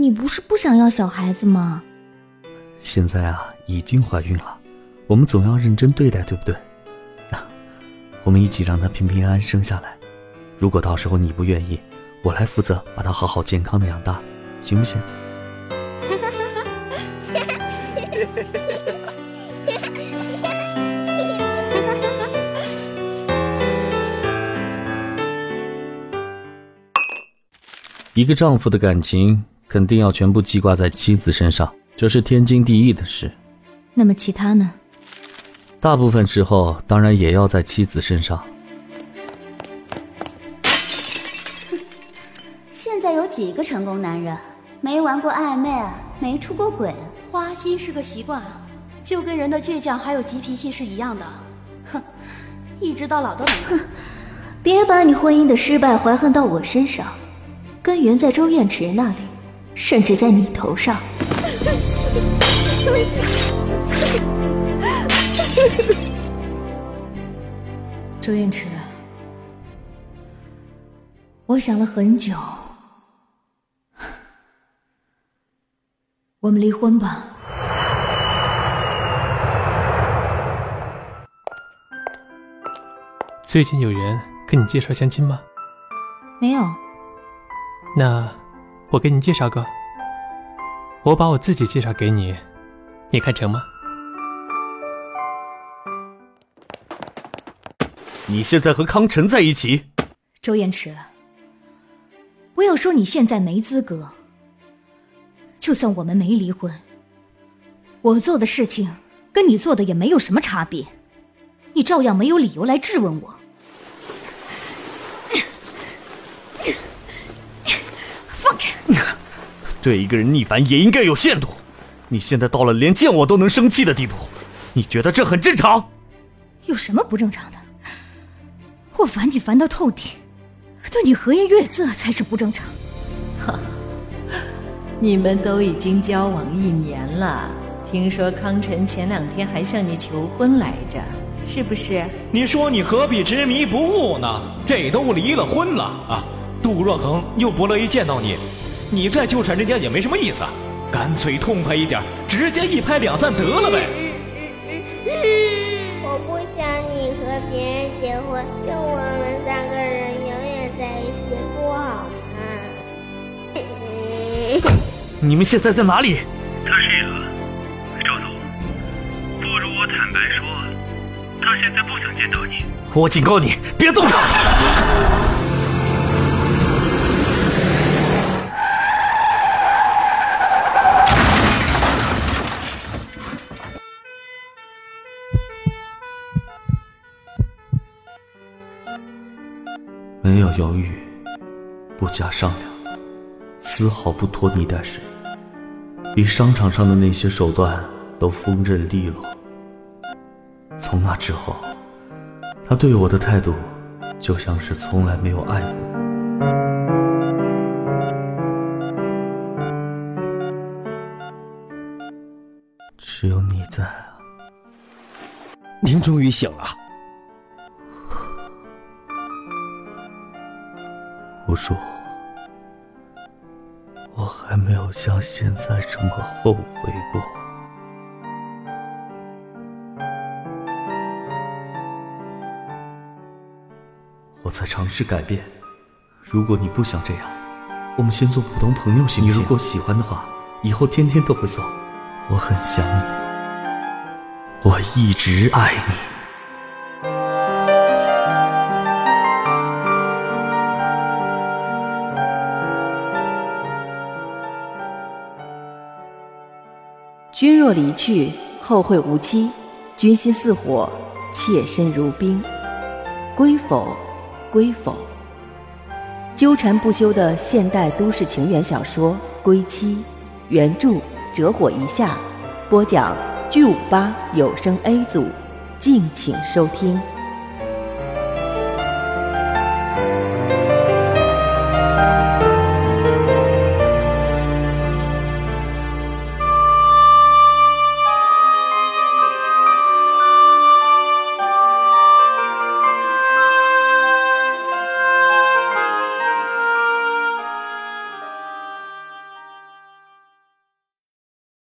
你不是不想要小孩子吗？现在啊，已经怀孕了，我们总要认真对待，对不对？我们一起让她平平安安生下来。如果到时候你不愿意，我来负责把她好好健康的养大，行不行？一个丈夫的感情肯定要全部记挂在妻子身上，这是天经地义的事。那么其他呢？大部分时候当然也要在妻子身上。现在有几个成功男人没玩过暧昧啊，没出过轨？花心是个习惯，就跟人的倔强还有急脾气是一样的，哼，一直到老都没有。别把你婚姻的失败怀恨到我身上，根源在周艳池那里，甚至在你头上。周艳池，我想了很久，我们离婚吧。最近有人跟你介绍相亲吗？没有。那我给你介绍个，我把我自己介绍给你，你看成吗？你现在和康晨在一起？周延迟，不要说你现在没资格，就算我们没离婚，我做的事情跟你做的也没有什么差别，你照样没有理由来质问我。放开！对一个人逆反也应该有限度，你现在到了连见我都能生气的地步，你觉得这很正常？有什么不正常的？我烦你烦到透顶，对你和颜悦色才是不正常。你们都已经交往1年了，听说康晨前2天还向你求婚来着，是不是？你说你何必执迷不悟呢？这都离了婚了啊！杜若恒又不乐意见到你，你再纠缠人家也没什么意思，干脆痛快一点，直接一拍两散得了呗。我不想你和别人结婚，就我们3个人永远在一起不好吗？你们现在在哪里？他是赵总，不如我坦白说，他现在不想见到你。我警告你，别动他！没有犹豫，不加商量，丝毫不拖泥带水，比商场上的那些手段都锋刃利落。从那之后，他对我的态度就像是从来没有爱过。只有你在啊！您终于醒了。无数，我还没有像现在这么后悔过。我在尝试改变，如果你不想这样，我们先做普通朋友行不行？你如果喜欢的话，以后天天都会送。我很想你，我一直爱你。君若离去，后会无期。君心似火，妾身如冰。归否？归否？纠缠不休的现代都市情缘小说《归期》，原著折火一下播讲，剧58有声A组，敬请收听。